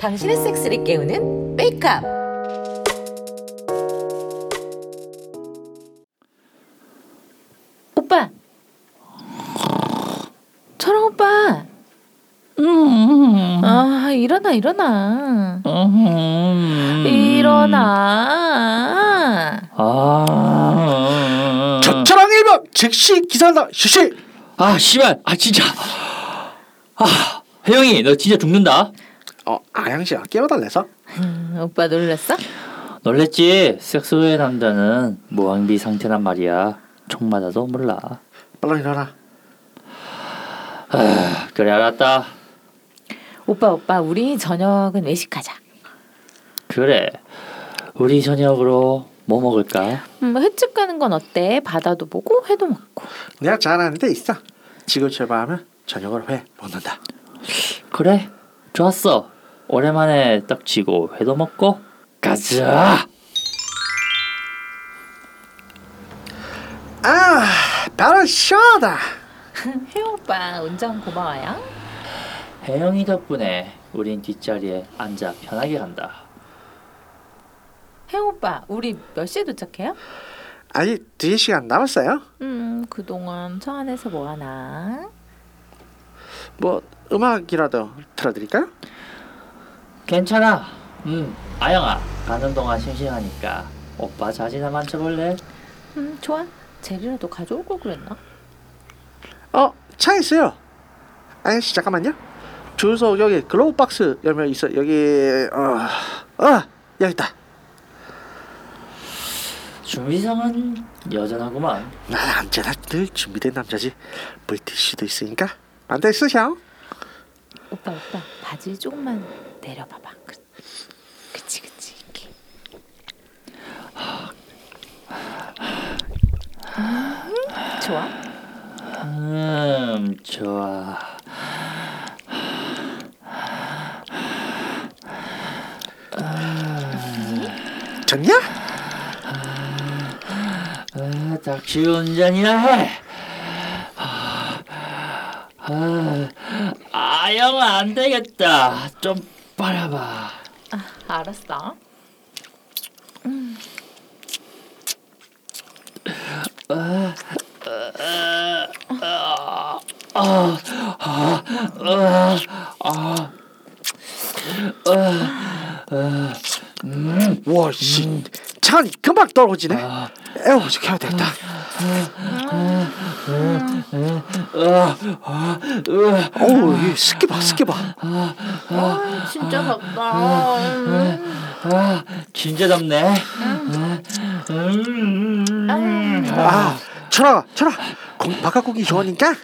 당신의 섹스를 깨우는 메이크업. 오빠, 철영 오빠. 아, 일어나. 일어나. 아, 철영 1번 즉시 기사한다. 실시. 아, 씨발. 아, 진짜. 아, 혜영이 너 진짜 죽는다. 아양씨야, 깨워달래서? 오빠 놀랐어? 놀랬지. 섹스 후에 남자는 무방비 상태란 말이야. 총 맞아도 몰라. 빨리 일어나. 아, 그래 알았다. 오빠 우리 저녁은 외식하자. 그래, 우리 저녁으로 뭐 먹을까? 횟집 가는 건 어때? 바다도 보고 회도 먹고. 내가 잘 아는 데 있어. 지구 출발하면 저녁으로 회 먹는다. 그래 좋았어. 오랜만에 떡치고 회도 먹고 가자. 아, 바로 시원하다. 혜영 오빠 운전 고마워요. 혜영이 덕분에 우린 뒷자리에 앉아 편하게 간다. 혜영 오빠, 우리 몇 시에 도착해요? 아직 2시간 남았어요. 그동안 차 안에서 뭐 하나? 뭐 음악이라도 틀어드릴까요? 괜찮아. 아영아, 가는 동안 심심하니까 오빠 자지나 만져볼래? 좋아. 젤이라도 가져올 걸 그랬나? 차 있어요. 아영씨 잠깐만요. 주유소 여기 글로브 박스 열면 있어. 여기 여기 있다. 준비성은 여전하구만. 난 언제나 늘 준비된 남자지. 물티슈도 있으니까 만들 쓰셔. 오빠 바지 조금만 내려봐봐. 그치 이렇게. 좋아. 좋아. 좋냐? 닥치 운전이라 해. 아영아 안 되겠다. 좀 빨아봐. 알았어. 와, 씨, 찬이 금방 떨어지네. 에휴, 저렇게 해야 되겠다. 어우, 이 스키 봐. 아, 진짜 덥다. 진짜 덥네. 아, 철아, 바깥 공기 좋으니까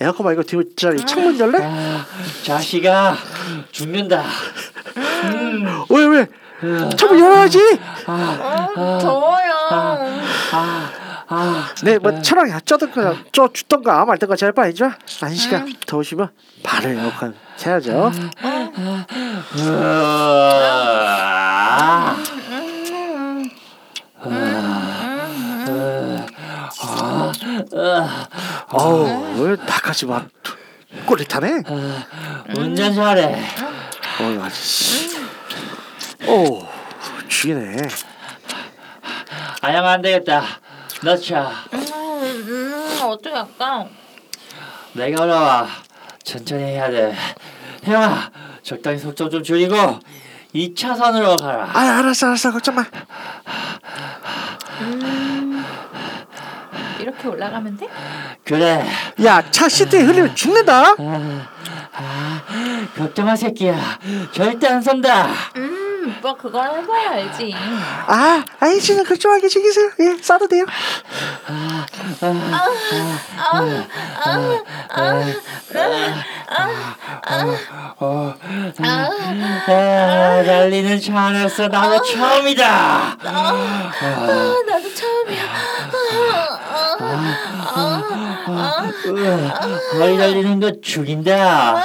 에어컨 말고 뒷자리 창문 열래? 자식아, 죽는다. 왜? 창문 열어야지. 더워요. 네, 뭐 철학이 쪄 죽던가 말던가 제일 빠이죠. 한 시간 더우시면 발을 이렇게 해야죠. 왜 나까지 막 꼬릿하네. 운전 잘해. 아저씨. 오, 죽이네. 아영아 안 되겠다. 넣자. 어떻게 할까? 내가 올라와. 천천히 해야 돼. 혜영아, 적당히 속도 좀 줄이고 2차선으로 가라. 아, 알았어. 걱정 마. 이렇게 올라가면 돼? 그래. 야, 차 시트에 흘리면 죽는다. 걱정 마 새끼야. 절대 안 선다. 오빠 그걸 해봐야 알지. 아이씨는 걱정하게 즐기세요. 예, 싸도 돼요. 달리는 차 안에서 나도 처음이다. 나도 처음이야. 달리는 거 죽인다.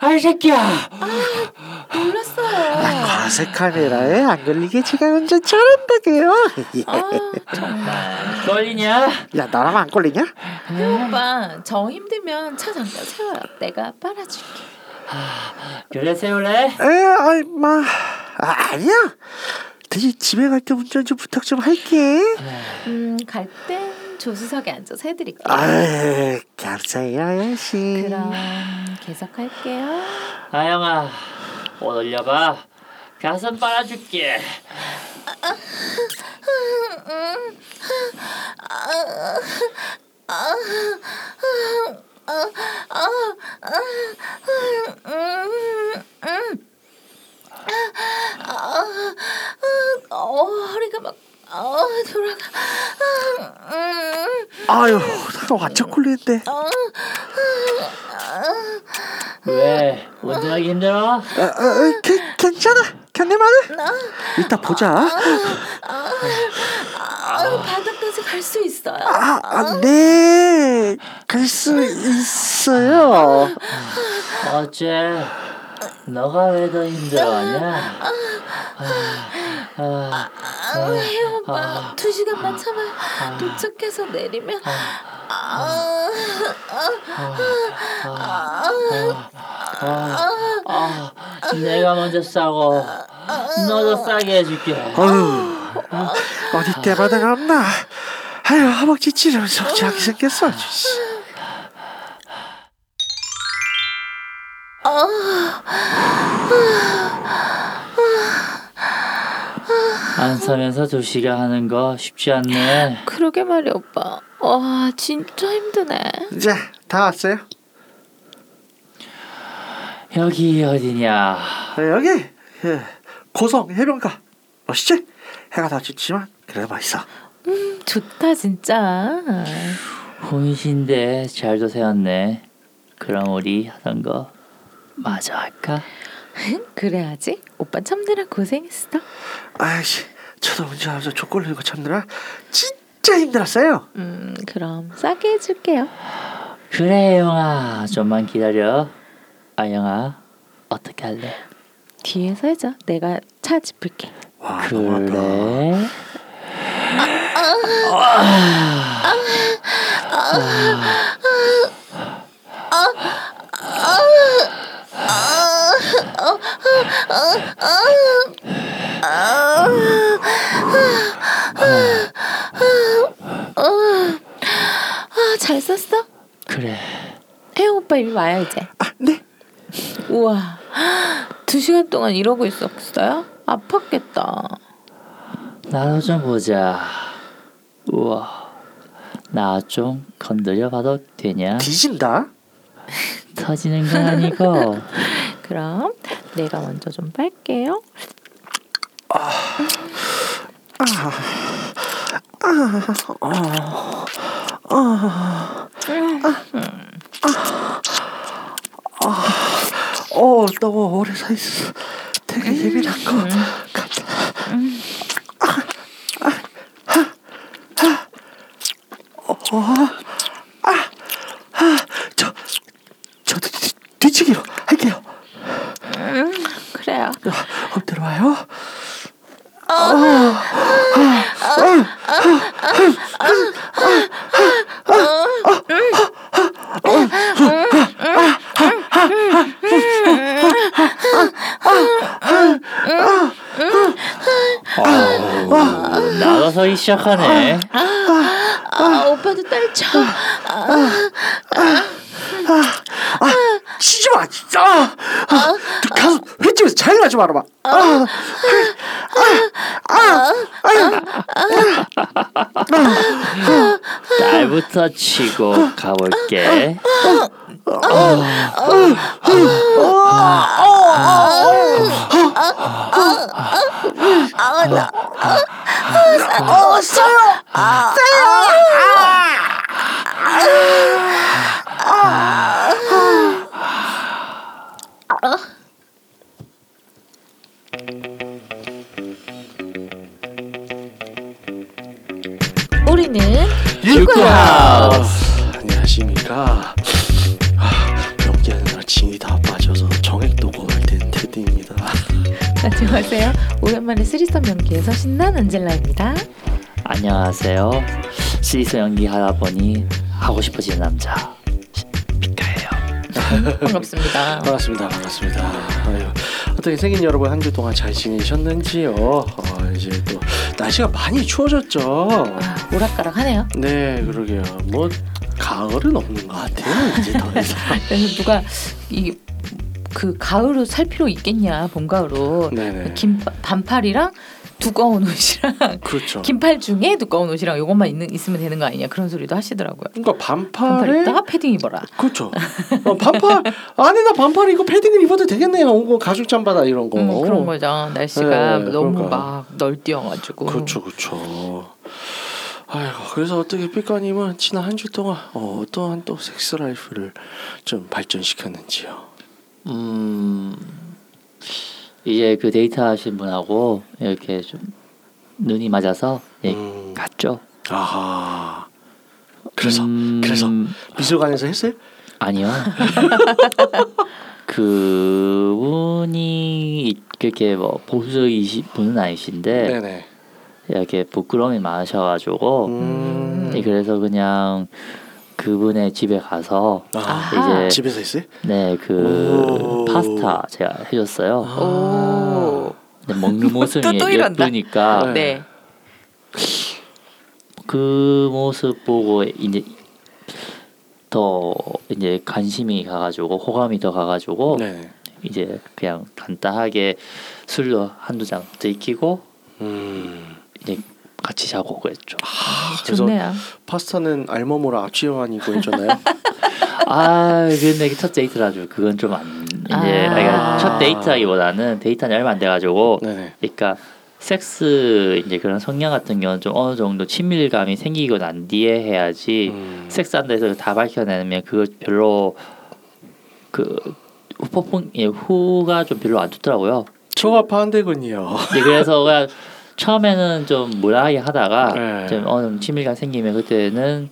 아이 새끼야. 놀랐어요. 과속카메라에 안 걸리게 제가 운전 잘한다게요. 정말 걸리냐? 야 나랑 안 걸리냐? 오빠 저 힘들면 차 잠깐 세워요. 내가 빨아줄게. 그래 세울래? 아니야. 대신 집에 갈 때 운전 좀 부탁 좀 할게. 갈 때 조수석에 앉아서 해드릴게요. 아유, 감사해요 아영씨. 그럼 계속할게요. 아영아 옷 올려봐. 가슴 빨아줄게. 허리가 막 돌아가. 아유, 나 완전 콜리인데. 왜? 운전하기 힘들어? 괜찮아, 견딜만해. 이따 보자. 바닥까지 갈 수 있어요? 네, 갈 수 있어요. 어째 너가 왜 더 힘들어하냐? 오빠 2시간만 참아. 도착해서 내리면 내가 먼저 싸고 너도 싸게 해줄게. 어디 때마다가 없나. 아유 허벅지 찌르면서 자기 생겼어. 안 서면서 2시간 하는 거 쉽지 않네. 그러게 말이야 오빠. 와 진짜 힘드네. 이제 다 왔어요. 여기 어디냐? 여기 고성 해변가. 멋있지? 해가 다 지지만 그래도 맛있어. 좋다 진짜. 혼신데 잘도 세웠네. 그럼 우리 하던 거 마저 할까? 그래야지. 오빠 참느라 고생했어. 아이씨 저도 운전하면서 족골리는 거 참느라 진짜 힘들었어요. 그럼 싸게 해줄게요. 그래 영아 좀만 기다려. 아영아 어떻게 할래? 뒤에서 해줘. 내가 차 짚을게. 와, 그래? 잘 썼어? 그래. 혜영 오빠 이리 와요 이제. 네. 우와 2시간 동안 이러고 있었어요? 아팠겠다. 나도 좀 보자. 우와 나 좀 건드려 봐도 되냐? 뒤진다? 터지는 건 아니고. 그럼 내가 먼저 좀 빨게요. 너무 오래 서 있어. 되게 예민한 거 같아. 저도 뒤치기로 할게요. 그래요. 엎드려 와요. 나가서기 시작하네. 오빠도 떨쳐. 치지 마 진짜. 가서 횟집에서 자유나 좀 알아봐. 날부터 치고 가볼게. 우리는 유쿠하우스. 안녕하십니까. 연기하느라 진이 다 빠져서 정액도 고갈 된 테디입니다. 안녕하세요. 오랜만에 쓰리썸 연기에서 신난 안젤라입니다. 안녕하세요. 쓰리썸 연기하다보니 하고 싶어지는 남자 피카예요. 반갑습니다. 반갑습니다. 아유, 어떻게 생긴 여러분 한 주 동안 잘 지내셨는지요? 이제 또 날씨가 많이 추워졌죠. 아, 오락가락하네요. 네, 그러게요. 뭐 가을은 없는 것 같아요. 이제 더 이상. 누가 이 그 가을로 살 필요 있겠냐, 봄가을로. 네네. 긴 반팔이랑 두꺼운 옷이랑, 그렇죠. 긴팔 중에 두꺼운 옷이랑 이것만 있으면 되는 거 아니냐 그런 소리도 하시더라고요. 그러니까 반팔 입다가 패딩 입어라. 그렇죠. 반팔 안에다 반팔 입고 패딩을 입어도 되겠네요. 가죽 잠바다 이런 거. 그런 거죠. 날씨가 네, 너무 그러니까. 막 널뛰어가지고. 그렇죠. 아이고, 그래서 어떻게 피카님은 지난 한 주 동안 어떠한 또 섹스 라이프를 좀 발전시켰는지요? 이제 그 데이트하신 분하고 이렇게 좀 눈이 맞아서 갔죠. 아하. 그래서 미술관에서 했어요? 아니요. 그분이 그렇게 뭐 보수적이신 분은 아니신데, 네네. 이렇게 부끄러움이 많으셔가지고 그래서 그냥 그분의 집에 가서 이제 집에서 했어요? 네, 그 파스타 제가 해줬어요. 근데 먹는 모습이 예쁘니까 네. 그 모습 보고 이제 더 이제 관심이 가가지고 호감이 더 가가지고 네. 이제 그냥 간단하게 술로 한두 잔 들이키고 이제 같이 자고 그랬죠. 좋네요. 파스타는 알몸으로 앞치마이고 했잖아요. 아, 근데 첫 데이트라죠. 그건 좀 안. 이제 그러니까 첫 데이트라기보다는 데이트한 지 얼마 안 돼가지고, 네네. 그러니까 섹스 이제 그런 성향 같은 경우는 좀 어느 정도 친밀감이 생기고 난 뒤에 해야지 섹스한다 해서 다 밝혀내면 그거 별로 그 후가 좀 별로 안 좋더라고요. 초합한데군요. 예, 그래서 그냥. 처음에는 좀 무라하게 하다가 네. 좀 어느 친밀감 생기면 그때는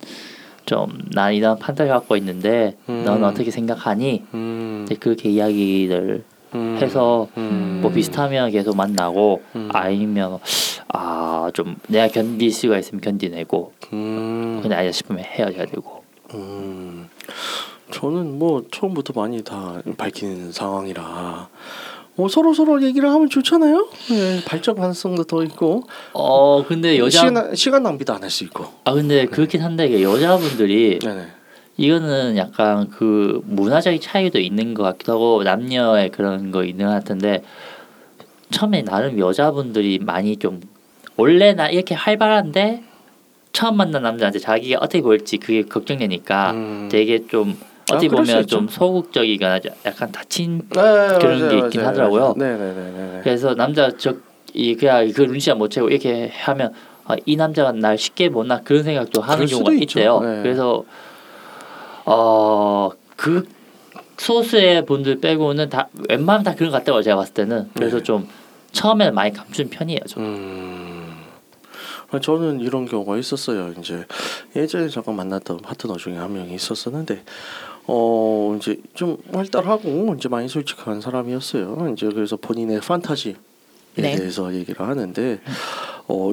좀 난 이런 판단을 갖고 있는데 넌 어떻게 생각하니? 그렇게 이야기를 해서 뭐 비슷하면 계속 만나고 아니면 좀 내가 견딜 수가 있으면 견디내고 그냥 아니다 싶으면 헤어져야 되고 저는 뭐 처음부터 많이 다 밝히는 상황이라 서로 얘기를 하면 좋잖아요. 네, 발전 가능성도 더 있고. 근데 시간 낭비도 안 할 수 있고. 근데 그렇긴 한데 이게 여자분들이 네네. 이거는 약간 그 문화적인 차이도 있는 것 같기도 하고 남녀의 그런 거 있는 것 같은데 처음에 나름 여자분들이 많이 좀 원래 나 이렇게 활발한데 처음 만난 남자한테 자기가 어떻게 볼지 그게 걱정되니까 되게 좀. 어떻게 보면 좀 소극적이거나 약간 닫힌 그런 맞아요, 게 있긴 맞아요. 하더라고요. 네. 그래서 남자 그냥 그 눈치가 못 채고 이렇게 하면 이 남자가 날 쉽게 보나 그런 생각도 하는 경우가 있대요. 네. 그래서 그 소수의 분들 빼고는 다 웬만하면 다 그런 것 같다고 제가 봤을 때는. 그래서 네. 좀 처음에는 많이 감춘 편이에요. 저는 이런 경우가 있었어요. 이제 예전에 잠깐 만났던 파트너 중에 한 명이 있었었는데 이제 좀 활달하고 이제 많이 솔직한 사람이었어요. 이제 그래서 본인의 판타지에 네. 대해서 얘기를 하는데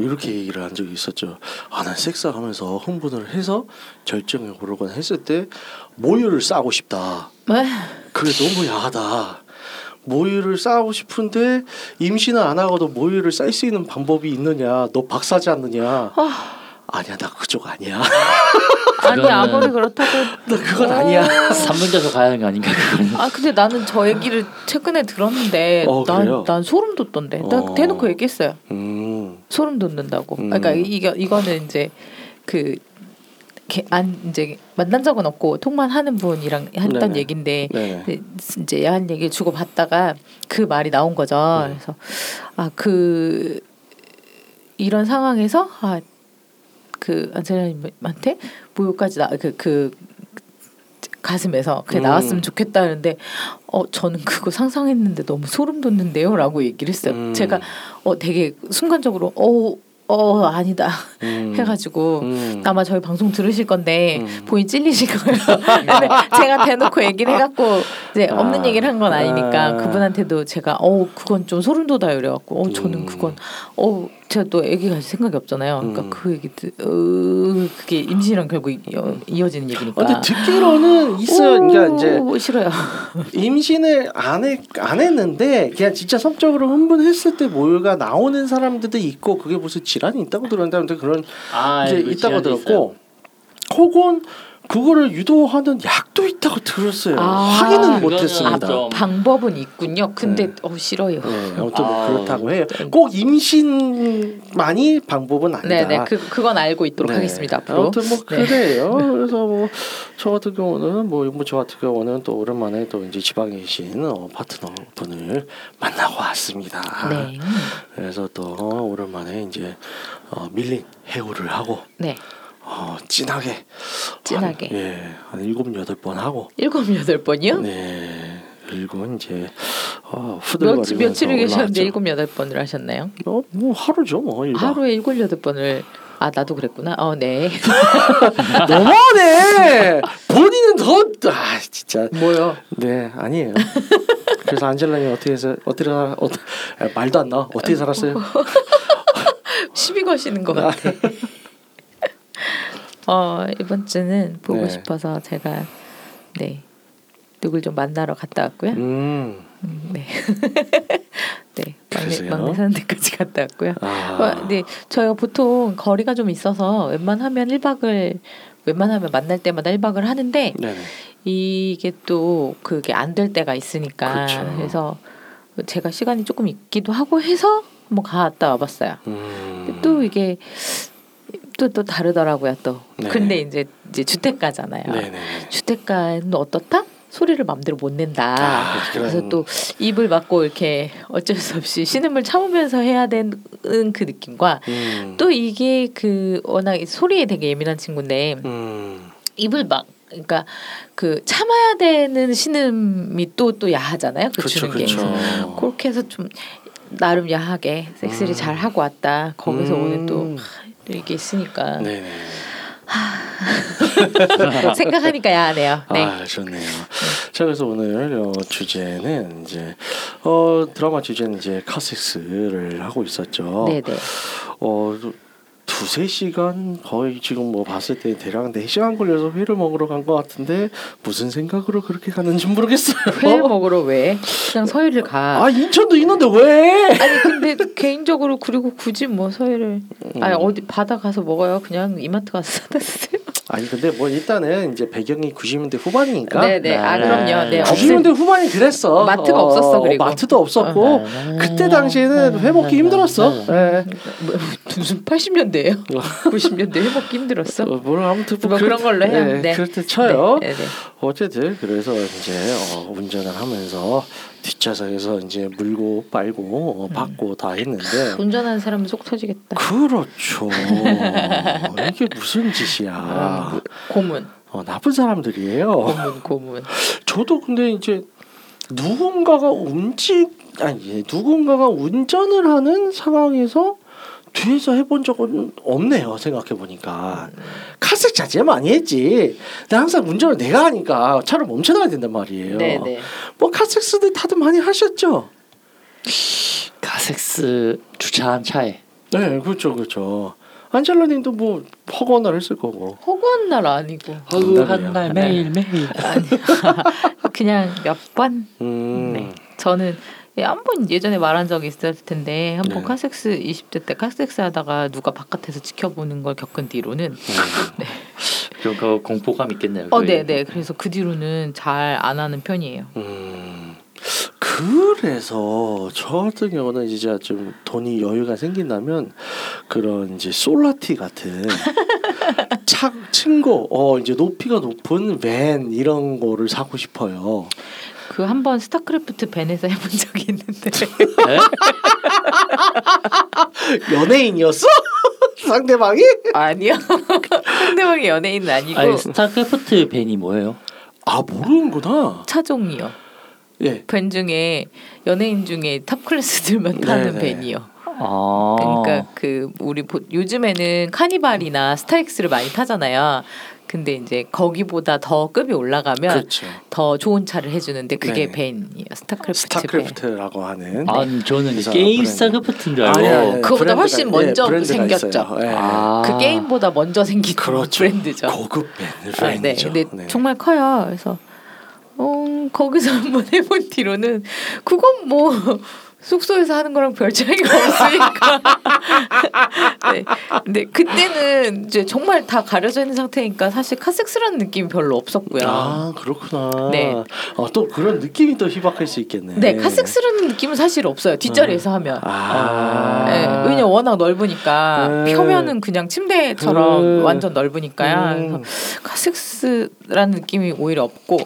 이렇게 얘기를 한 적이 있었죠. 난 섹스하면서 흥분을 해서 절정에 오르거나 했을 때 모유를 싸고 싶다. 왜? 그게 너무 야하다. 모유를 싸고 싶은데 임신을 안 하고도 모유를 쌀 수 있는 방법이 있느냐? 너 박사지 않느냐? 아니야, 나 그쪽 아니야. 아니 아무리 그렇다고 나 그건 아니야. 3분자서 가야 하는 거 아닌가 그거는. 근데 나는 저 얘기를 최근에 들었는데 난 소름 돋던데. 나 대놓고 얘기했어요. 소름 돋는다고. 그러니까 이거는 이제 그 안 이제 만난 적은 없고 통만 하는 분이랑 했던 네네. 얘긴데 네네. 이제 야한 얘기를 주고 받다가 그 말이 나온 거죠. 네. 그래서 아 그 이런 상황에서 아 그 안젤라님한테 모욕까지 그 가슴에서 그게 나왔으면 좋겠다는데 저는 그거 상상했는데 너무 소름 돋는데요라고 얘기를 했어요. 제가 되게 순간적으로 아니다 해가지고 아마 저희 방송 들으실 건데 본인 찔리실 거예요. 근데 제가 대놓고 얘기를 해갖고 이제 없는 얘기를 한 건 아니니까 그분한테도 제가 그건 좀 소름 돋아요 이래갖고 저는 그건 제가 또 애기 가질 생각이 없잖아요. 그러니까 그 얘기 그게 임신이랑 결국 이어지는 얘기니까. 근데 듣기로는 있어요. 그러니까 이제 싫어요. 임신을 안 했는데 그냥 진짜 성적으로 흥분했을 때 모유가 나오는 사람들도 있고 그게 무슨 질환이 있다고 들었는데 그런 이제 그 있다고 들었고 있어요. 혹은 그거를 유도하는 약도 있다고 들었어요. 확인은 못했습니다. 방법은 있군요. 근데 싫어요. 네, 아무튼 그렇다고 해요. 꼭 임신만이 방법은 아니다. 네네, 그건 알고 있도록 하겠습니다. 앞으로. 아무튼 그래요. 네. 그래서 저 같은 경우는 저 같은 경우는 또 오랜만에 또 이제 지방에 계신 파트너분을 만나고 왔습니다. 네. 그래서 또 오랜만에 이제 밀린 해우를 하고. 네. 진하게. 한 7-8번 하고. 7-8번이요? 네. 그리고 이제 후들거리면서 며칠을 계셨는데 7-8번을 하셨나요? 하루죠 하루에 7-8번을. 아 나도 그랬구나. 네. 너무하네. 본인은 더 진짜. 뭐요? 네 아니에요. 그래서 안젤라님 말도 안 나. 어떻게 살았어요? 시비 거시는 것 같아. 이번 주는 보고 싶어서 제가 누굴 좀 만나러 갔다 왔고요. 네. 막내 사는 데까지 갔다 왔고요. 네, 저희가 보통 거리가 좀 있어서 웬만하면 만날 때마다 1박을 하는데 네네. 이게 또 그게 안 될 때가 있으니까 그렇죠. 그래서 제가 시간이 조금 있기도 하고 해서 한번 갔다 와봤어요. 또 이게 또 다르더라고요 또. 네네. 근데 이제 주택가잖아요. 네네. 주택가는 어떻다? 소리를 마음대로 못 낸다. 그래서 또 입을 막고 이렇게 어쩔 수 없이 신음을 참으면서 해야 되는 그 느낌과 또 이게 그 워낙 소리에 되게 예민한 친구인데 입을 막 그러니까 그 참아야 되는 신음이 또 야하잖아요. 그 주는 게. 그래서 그렇게 해서 좀 나름 야하게 섹스를 잘 하고 왔다. 거기서 오늘 또 이게 있으니까. 네. 생각하니까 야하네요. 네. 좋네요. 자, 그래서 오늘 주제는 이제 드라마 주제는 이제 카섹스를 하고 있었죠. 네, 네. 2-3시간 거의 지금 봤을 때 대략 4시간 걸려서 회를 먹으러 간 것 같은데 무슨 생각으로 그렇게 갔는지 모르겠어요. 회 먹으러 왜? 그냥 서해를 가. 인천도 있는데 왜? 아니 근데 개인적으로 그리고 굳이 서해를 어디 바다 가서 먹어요. 그냥 이마트 가서 사다 쓰세요. 아니 근데 일단은 이제 배경이 90년대 후반이니까. 네네. 그럼요. 네. 90년대 후반이 그랬어. 마트가 없었어. 그리고 마트도 없었고 그때 당시에는 회 먹기 힘들었어. 네. 무슨 80년대 90년대 해먹기 힘들었어. 아무튼 그런 걸로 해요. 네. 그럴 때 쳐요. 네. 어쨌든 그래서 이제 운전을 하면서 뒷좌석에서 이제 물고 빨고 받고 다 했는데 운전하는 사람은 속 터지겠다. 그렇죠. 이게 무슨 짓이야. 고문. 나쁜 사람들이에요. 고문. 저도 근데 이제 누군가가 운전을 하는 상황에서 뒤에서 해본 적은 없네요. 생각해보니까 카섹스 자체 많이 했지. 나 항상 운전을 내가 하니까 차를 멈춰놔야 된단 말이에요. 네네. 카섹스들 다들 많이 하셨죠? 카섹스 주차한 차에 네 그렇죠. 안젤라님도 허구한 날 했을 거고. 허구한 날 아니고 허구한 날 매일. 아니 그냥 몇 번. 네. 저는 한번 예전에 말한 적이 있을 텐데 한번 카섹스 20대 때 카섹스 하다가 누가 바깥에서 지켜보는 걸 겪은 뒤로는 그 공포감 있겠네요. 네네. 그래서 그 뒤로는 잘 안 하는 편이에요. 그래서 저 같은 경우는 이제 좀 돈이 여유가 생긴다면 그런 이제 솔라티 같은 층고 이제 높이가 높은 밴 이런 거를 사고 싶어요. 그 한번 스타크래프트 밴에서 해본 적이 있는데. 연예인이었어? 상대방이? 아니요. 상대방이 연예인은 아니고. 아니, 스타크래프트 밴이 뭐예요? 아, 모르는구나. 차종이요. 예. 밴 중에 연예인 중에 탑 클래스들만 타는 밴이요. 아. 그러니까 그 우리 요즘에는 카니발이나 스타엑스를 많이 타잖아요. 근데 이제 거기보다 더 급이 올라가면 그렇죠. 더 좋은 차를 해주는데 그게 네. 밴이에요. 스타크래프트라고 하는. 아, 네. 저는 게임 스타크래프트인 줄 알고. 아, 네. 그거보다 훨씬 먼저 생겼죠. 네. 아. 그 게임보다 먼저 생긴 그렇죠. 브랜드죠. 고급 밴이죠. 네. 네. 정말 커요. 그래서 거기서 한번 해본 뒤로는 그건 뭐. 숙소에서 하는 거랑 별 차이가 없으니까. 네. 근데 그때는 이제 정말 다 가려져 있는 상태니까 사실 카섹스라는 느낌이 별로 없었고요. 아, 그렇구나. 네. 아, 또 그런 느낌이 또 희박할 수 있겠네. 네, 카섹스라는 느낌은 사실 없어요. 뒷자리에서 하면. 아. 네. 왜냐 워낙 넓으니까 펴면은 그냥 침대처럼 완전 넓으니까요. 카섹스라는 느낌이 오히려 없고.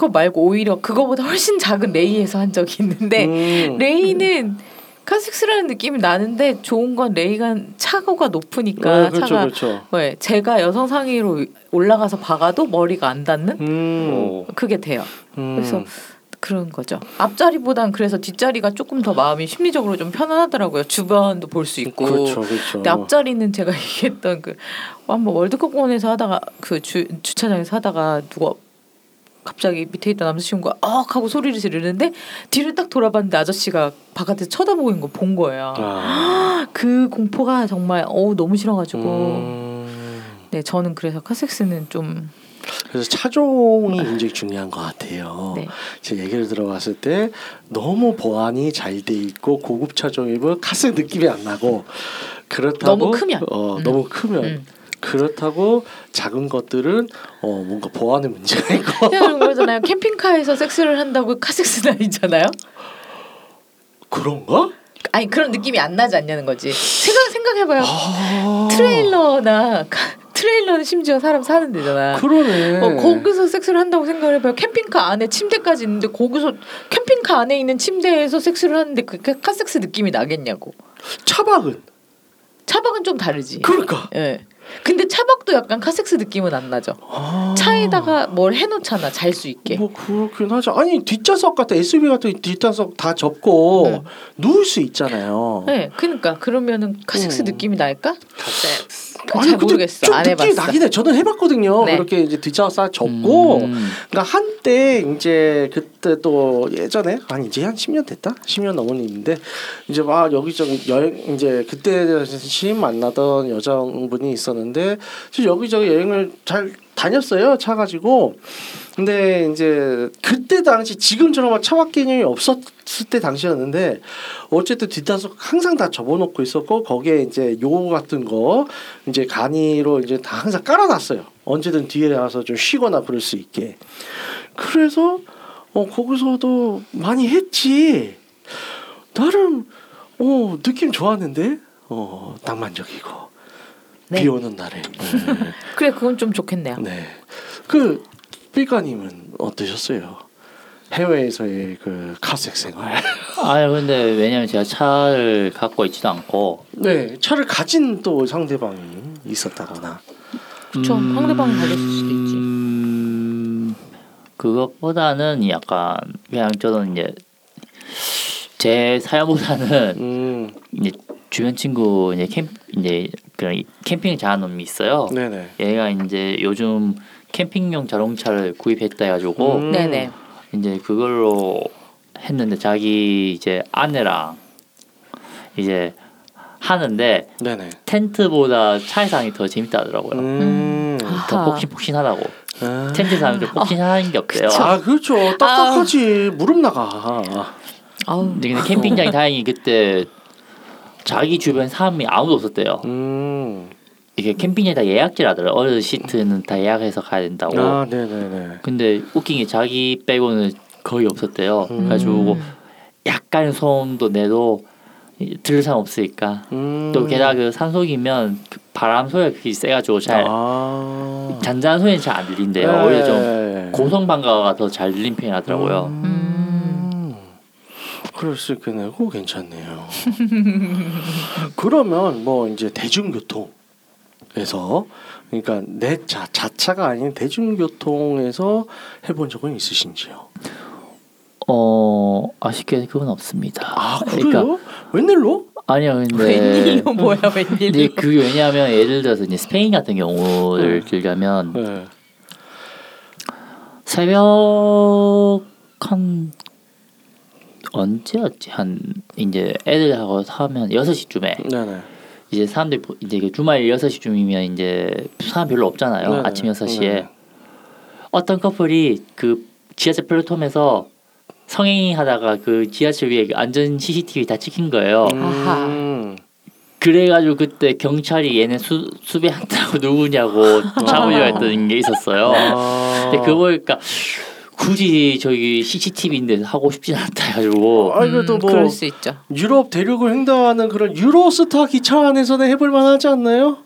그거 말고 오히려 그거보다 훨씬 작은 레이에서 한 적이 있는데 레이는 카식스라는 느낌이 나는데 좋은 건 레이가 차고가 높으니까 네, 그렇죠, 차가 그렇죠. 네, 제가 여성 상의로 올라가서 박아도 머리가 안 닿는 그게 돼요. 그래서 그런 거죠. 앞자리보단 그래서 뒷자리가 조금 더 마음이 심리적으로 좀 편안하더라고요. 주변도 볼 수 있고. 그렇죠, 그렇죠. 근데 앞자리는 제가 얘기했던 그 한번 월드컵 공원에서 하다가 그 주차장에서 하다가 누가 갑자기 밑에 있던 남자친구가 하고 소리를 지르는데 뒤를 딱 돌아봤는데 아저씨가 바깥에서 쳐다보고 있는 거 본 거예요. 아. 그 공포가 정말 너무 싫어가지고 네 저는 그래서 카섹스는 좀 그래서 차종이 굉장히 중요한 것 같아요. 네. 제 얘기를 들어봤을 때 너무 보안이 잘 돼 있고 고급 차종이면 카섹 느낌이 안 나고 그렇다고 너무 크면 그렇다고 작은 것들은 뭔가 보안의 문제가 있고 그런 거잖아요. 캠핑카에서 섹스를 한다고 카섹스 나이잖아요. 그런가? 아니 그런 느낌이 안 나지 않냐는 거지. 생각해봐요. 아~ 트레일러는 심지어 사람 사는 데잖아. 그러네. 거기서 섹스를 한다고 생각을 해봐요. 캠핑카 안에 침대까지 있는데 거기서 캠핑카 안에 있는 침대에서 섹스를 하는데 그게 카섹스 느낌이 나겠냐고. 차박은 좀 다르지. 그러니까. 예. 근데 차박도 약간 카섹스 느낌은 안 나죠. 아~ 차에다가 뭘 해놓잖아 잘 수 있게. 뭐 그렇긴 하죠. 아니 뒷좌석 같은 SUV 같은 뒷좌석 다 접고 누울 수 있잖아요. 네, 그러니까 그러면은 카섹스 느낌이 날까? 카섹스. 잘 모르겠어. 좀 안 느낌이 해봤어. 나긴 해. 저는 해봤거든요. 네. 그렇게 이제 뒷좌석 접고 그러니까 한때 이제 그때 또 예전에 아니 이제 한 10년 됐다? 10년 넘은 일인데 이제 막 여기저기 여행 이제 그때 시인 만나던 여자분이 있었는데 여기저기 여행을 잘 다녔어요. 차 가지고. 근데 이제 그때 당시 지금처럼 차박 개념이 없었을 때 당시였는데 어쨌든 뒷좌석 항상 다 접어놓고 있었고 거기에 이제 요거 같은 거 이제 간이로 이제 다 항상 깔아놨어요. 언제든 뒤에 와서 좀 쉬거나 그럴 수 있게. 그래서 거기서도 많이 했지. 나름 느낌 좋았는데 낭만적이고. 네. 비 오는 날에. 네. 그래 그건 좀 좋겠네요. 네, 그 삐까님은 어떠셨어요? 해외에서의 그 카섹 생활. 아 근데 왜냐면 제가 차를 갖고 있지도 않고. 네, 차를 가진 또 상대방이 있었다거나. 그렇죠. 상대방이 가졌을 수도 있지. 그것보다는 약간 그냥 저는 이제 제 사연보다는 이제 주변 친구 이제 그런 캠핑 잘하는 놈이 있어요. 네네. 얘가 이제 요즘 캠핑용 자동차를 구입했다 해가지고 네네. 이제 그걸로 했는데 자기 이제 아내랑 이제 하는데 네네. 텐트보다 차에서 더 재밌다더라고요. 더 폭신폭신하다고. 텐트에서 하면 좀 폭신하는 게 없대요. 아 그렇죠. 딱딱하지. 무릎 나가. 근데 캠핑장이 다행히 그때 자기 주변 사람이 아무도 없었대요. 이게 캠핑에 다 예약제라 하더라고요. 어느 시트는 다 예약해서 가야 된다고. 아, 네네네. 근데 웃긴 게 자기 빼고는 거의 없었대요. 그래가지고 약간 소음도 내도 들을 사람 없으니까. 또 게다가 산속이면 바람 소리가 그렇게 세가지고 잘 잔잔한 소리는 잘 안 들린대요. 에이. 오히려 좀 고성 방가가 더 잘 들린 편이라더라고요. 그럴 수 있겠네요. 그거 괜찮네요. 그러면 뭐 이제 대중교통에서, 그러니까 내 자차가 아닌 대중교통에서 해본 적은 있으신지요? 아쉽게 그건 없습니다. 아, 그래요? 그러니까, 웬일로? 아니요, 근데 웬일로 뭐야, 웬일로? 근데 그 왜냐하면 예를 들어서 이제 스페인 같은 경우를 들자면 새벽 한 언제였지? 한 이제 애들하고 하면 6시쯤에 네네. 이제 사람들 이제 주말 6시쯤이면 이제 사람 별로 없잖아요. 네네. 아침 6시에 네네. 어떤 커플이 그 지하철 플랫폼에서 성행위 하다가 그 지하철 위에 안전 CCTV 다 찍힌 거예요. 아하. 그래가지고 그때 경찰이 얘네 수배한다고 누구냐고 잡으려 했던 게 있었어요. 근데 그걸 그러니까 굳이 저기 CCTV인데 하고 싶진 않다 해가지고. 아, 그래도 뭐 그럴 수 있죠. 유럽 대륙을 횡단하는 그런 유로스타 기차 안에서는 해볼 만하지 않나요?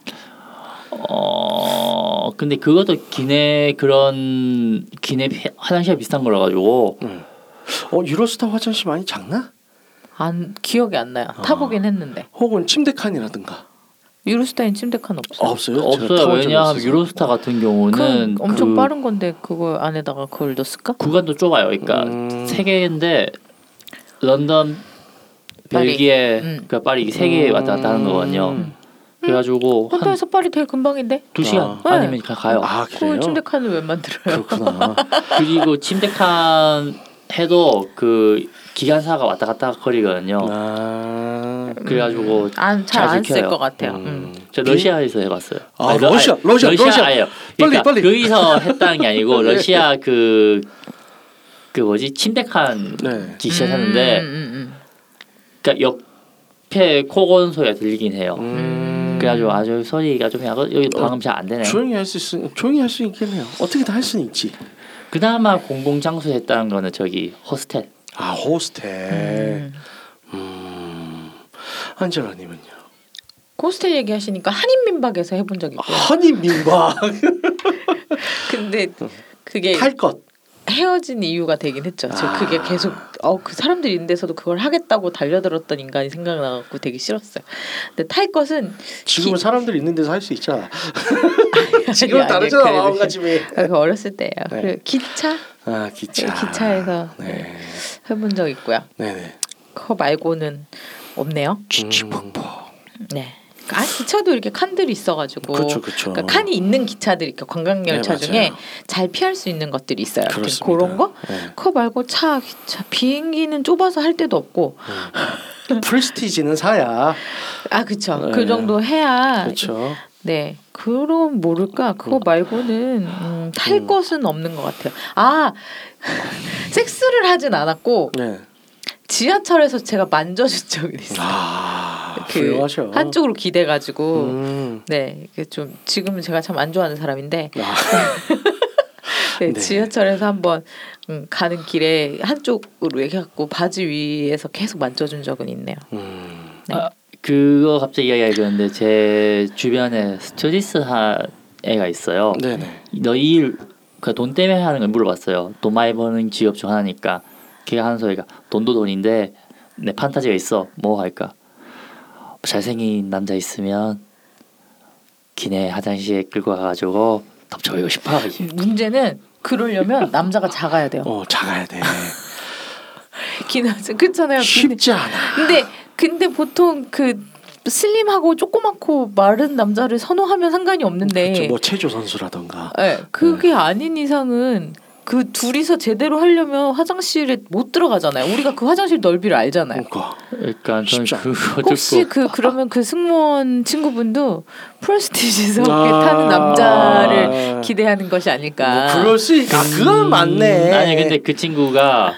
근데 그것도 기내 화장실 비슷한 거라 가지고. 유로스타 화장실 많이 작나? 안 기억이 안 나요. 타보긴 했는데. 혹은 침대 칸이라든가. 유로스타엔 침대 칸 없어요. 없어요. 왜냐하면 유로스타 같은 경우는 엄청 빠른 건데 그거 안에다가 그걸 넣었을까? 구간도 좁아요. 그러니까 세 개인데 런던, 벨기에, 그러니까 파리 이게 세 개 왔다 갔다 하는 거거든요. 그래가지고 런던에서 파리 되게 금방인데 2시간 아니면 가요. 아, 그래요? 침대 칸을 왜 만들어요? 그렇구나. 그리고 침대 칸 해도 그 기관사가 왔다 갔다 거리거든요. 그래가지고 잘 안 쓸 것 같아요. 저 러시아에서 해봤어요. 아, 러시아예요. 그러니까 빨리. 거기서 했다는 게 아니고 러시아 그 뭐지 침대칸 기차 탔는데, 그러니까 옆에 코 고는 소리가 들리긴 해요. 그래가지고 아주 소리가 좀 약간 여기 방금 잘 안 되네. 조용히 할 수 있겠네요. 어떻게 다 할 수는 있지. 그나마 공공 장소 했다는 거는 저기 호스텔. 아, 호스텔. 안젤라 님은요? 호스텔 얘기하시니까 한인민박에서 해본 적 있고요. 한인민박. 근데 그게 탈 것. 헤어진 이유가 되긴 했죠. 제가 그게 계속 그 사람들 있는 데서도 그걸 하겠다고 달려들었던 인간이 생각나갖고 되게 싫었어요. 근데 탈 것은 지금은 사람들 있는 데서 할 수 있잖아. 지금은 다르잖아. 마음가짐이. 어렸을 때예요. 네. 그리고 기차? 기차에서 네. 해본 적 있고요. 네네. 그거 말고는 없네요. 쥐쥐폭포. 네. 기차도 이렇게 칸들이 있어가지고, 그쵸. 그러니까 칸이 있는 기차들, 이렇게 관광 열차 중에 잘 피할 수 있는 것들이 있어요. 그런 거, 그거 말고 기차, 비행기는 좁아서 할 데도 없고. 프레스티지는 사야. 아, 그쵸. 그 정도 해야. 그쵸. 네, 그럼 모를까. 그거 말고는 탈 것은 없는 것 같아요. 섹스를 하진 않았고. 네. 지하철에서 제가 만져준 적이 있어요. 훌륭하셔. 한쪽으로 기대가지고 네, 좀 지금은 제가 참 안 좋아하는 사람인데 네, 네. 지하철에서 한번 가는 길에 한쪽으로 해갖고 바지 위에서 계속 만져준 적은 있네요. 네. 그거 갑자기 이야기가 되는데 제 주변에 스튜디스 한 애가 있어요. 네네. 너 이 일 그 돈 때문에 하는 걸 물어봤어요. 돈 많이 버는 직업 중 하나니까. 걔가 하는 소리가 돈도 돈인데 내 판타지가 있어. 뭐 할까? 잘생긴 남자 있으면 기내 화장실에 끌고 가가지고 덮쳐버리고 싶어. 문제는 그러려면 남자가 작아야 돼요. 작아야 돼. 기내 화장실 그렇잖아요. 쉽지 않아. 근데 보통 그 슬림하고 조그맣고 마른 남자를 선호하면 상관이 없는데. 그렇죠. 뭐 체조 선수라던가. 네, 그게 아닌 이상은. 그 둘이서 제대로 하려면 화장실에 못 들어가잖아요. 우리가 그 화장실 넓이를 알잖아요. 그러니까 저는 혹시 그러면 그 승무원 친구분도 프레스티지에서 타는 남자를 기대하는 것이 아닐까. 뭐 그럴 수 있다. 그건 맞네. 아니 근데 그 친구가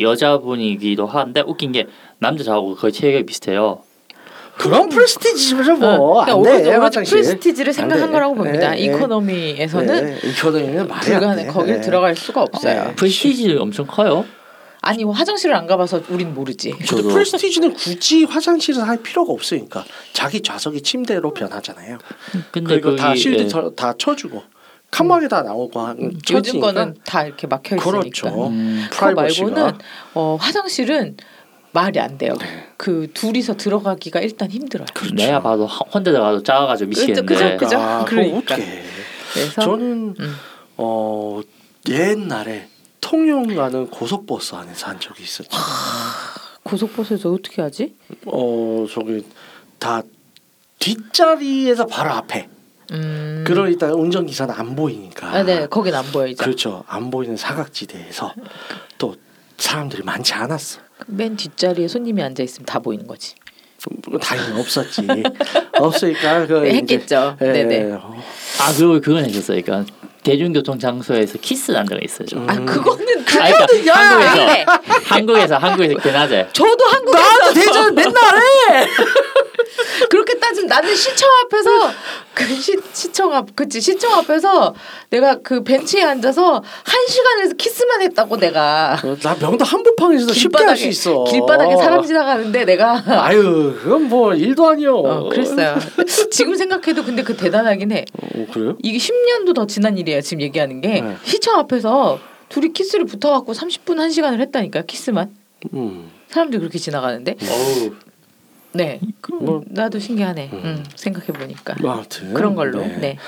여자분이기도 한데 웃긴 게 남자하고 거의 체격이 비슷해요. 그런 프레스티지죠 뭐. 그러니까 프레스티지를 생각한 거라고 봅니다. 이코노미에서는 불가능. 거길 들어갈 수가 없어요. 프레스티지 엄청 커요. 아니 화장실을 안 가봐서 우린 모르지. 그래도 프레스티지는 굳이 화장실을 할 필요가 없으니까 자기 좌석이 침대로 변하잖아요. 근데 그리고 다 실드 다 쳐주고 칸막이 다 나오고 요즘 거는 다 이렇게 막혀 있으니까. 그렇죠. 그거 말고는 화장실은 말이 안 돼요. 그 둘이서 들어가기가 일단 힘들어요. 그렇죠. 내가 봐도 혼자 들어가도 작아가지고 미치겠네. 그죠. 아, 그러니까. 그래서 저는 옛날에 통영 가는 고속버스 안에서 한 적이 있었죠. 고속버스에서 어떻게 하지? 저기 다 뒷자리에서 바로 앞에. 그러니까 운전기사는 안 보이니까. 아, 네, 거긴 안 보이죠. 그렇죠. 안 보이는 사각지대에서 또 사람들이 많지 않았어. 맨 뒷자리에 손님이 앉아 있으면 다 보이는 거지. 당연히 없었지. 없으니까 그 네, 했겠죠. 네네. 아 그리고 그건 했었어요. 그러니까 대중교통 장소에서 키스한 적이 있어요. 아 그거는 야 한국에서 그나저나. 저도 한국에서 나도 대전 맨날 해. 그렇게 따지면 나는 시청 앞에서 내가 그 벤치에 앉아서 1시간에서 키스만 했다고 내가. 나 명도 한복판에서도 쉽게 할 수 있어. 길바닥에 사람 지나가는데 내가. 아유 그건 뭐 일도 아니요. 그랬어요. 지금 생각해도 근데 그 대단하긴 해. 그래요? 이게 10년도 더 지난 일이에요. 지금 얘기하는 게. 네. 시청 앞에서 둘이 키스를 붙어갖고 30분 1시간을 했다니까요. 키스만. 사람들이 그렇게 지나가는데. 네, 뭐, 나도 신기하네. 생각해 보니까. 아무튼 그런 걸로. 네,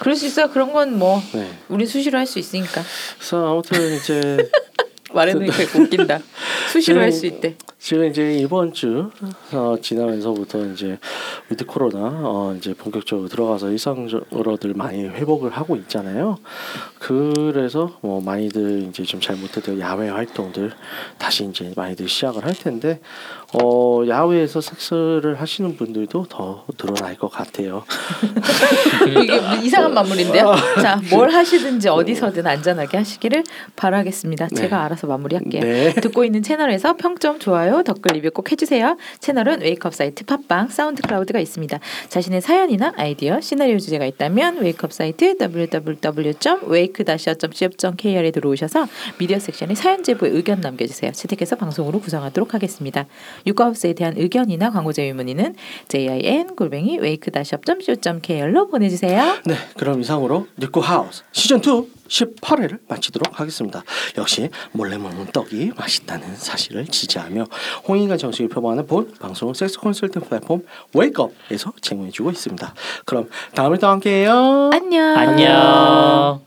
그럴 수 있어. 그런 건 뭐 우리 수시로 할 수 있으니까. 그래서 아무튼 이제 말해놓으니까 웃긴다. 수시로 할 수 있대. 지금 이제 이번 주 지나면서부터 이제 위드 코로나 이제 본격적으로 들어가서 일상으로들 많이 회복을 하고 있잖아요. 그래서 뭐 많이들 이제 좀 잘못해도 야외 활동들 다시 이제 많이들 시작을 할 텐데 야외에서 섹스를 하시는 분들도 더 늘어날 것 같아요. 이게 이상한 마무리인데요. 자, 뭘 하시든지 어디서든 안전하게 하시기를 바라겠습니다. 제가 알아서 마무리할게요. 네. 듣고 있는 채널에서 평점, 좋아요, 댓글 리뷰 꼭 해주세요. 채널은 웨이크업 사이트 팟빵, 사운드클라우드가 있습니다. 자신의 사연이나 아이디어, 시나리오 주제가 있다면 웨이크업 사이트 www.wake-up.co.kr에 들어오셔서 미디어 섹션에 사연 제보에 의견 남겨주세요. 채택해서 방송으로 구성하도록 하겠습니다. 육가업소에 대한 의견이나 광고 제휴 문의는 jin@wake-up.co.kr로 보내주세요. 네, 그럼 이상으로 육가하우스 시즌2 18회를 마치도록 하겠습니다. 역시 몰래 먹는 떡이 맛있다는 사실을 지지하며 홍익과 정식을 표방하는 본 방송 섹스 컨설팅 플랫폼 웨이크업에서 제공해주고 있습니다. 그럼 다음에 또 함께해요. 안녕.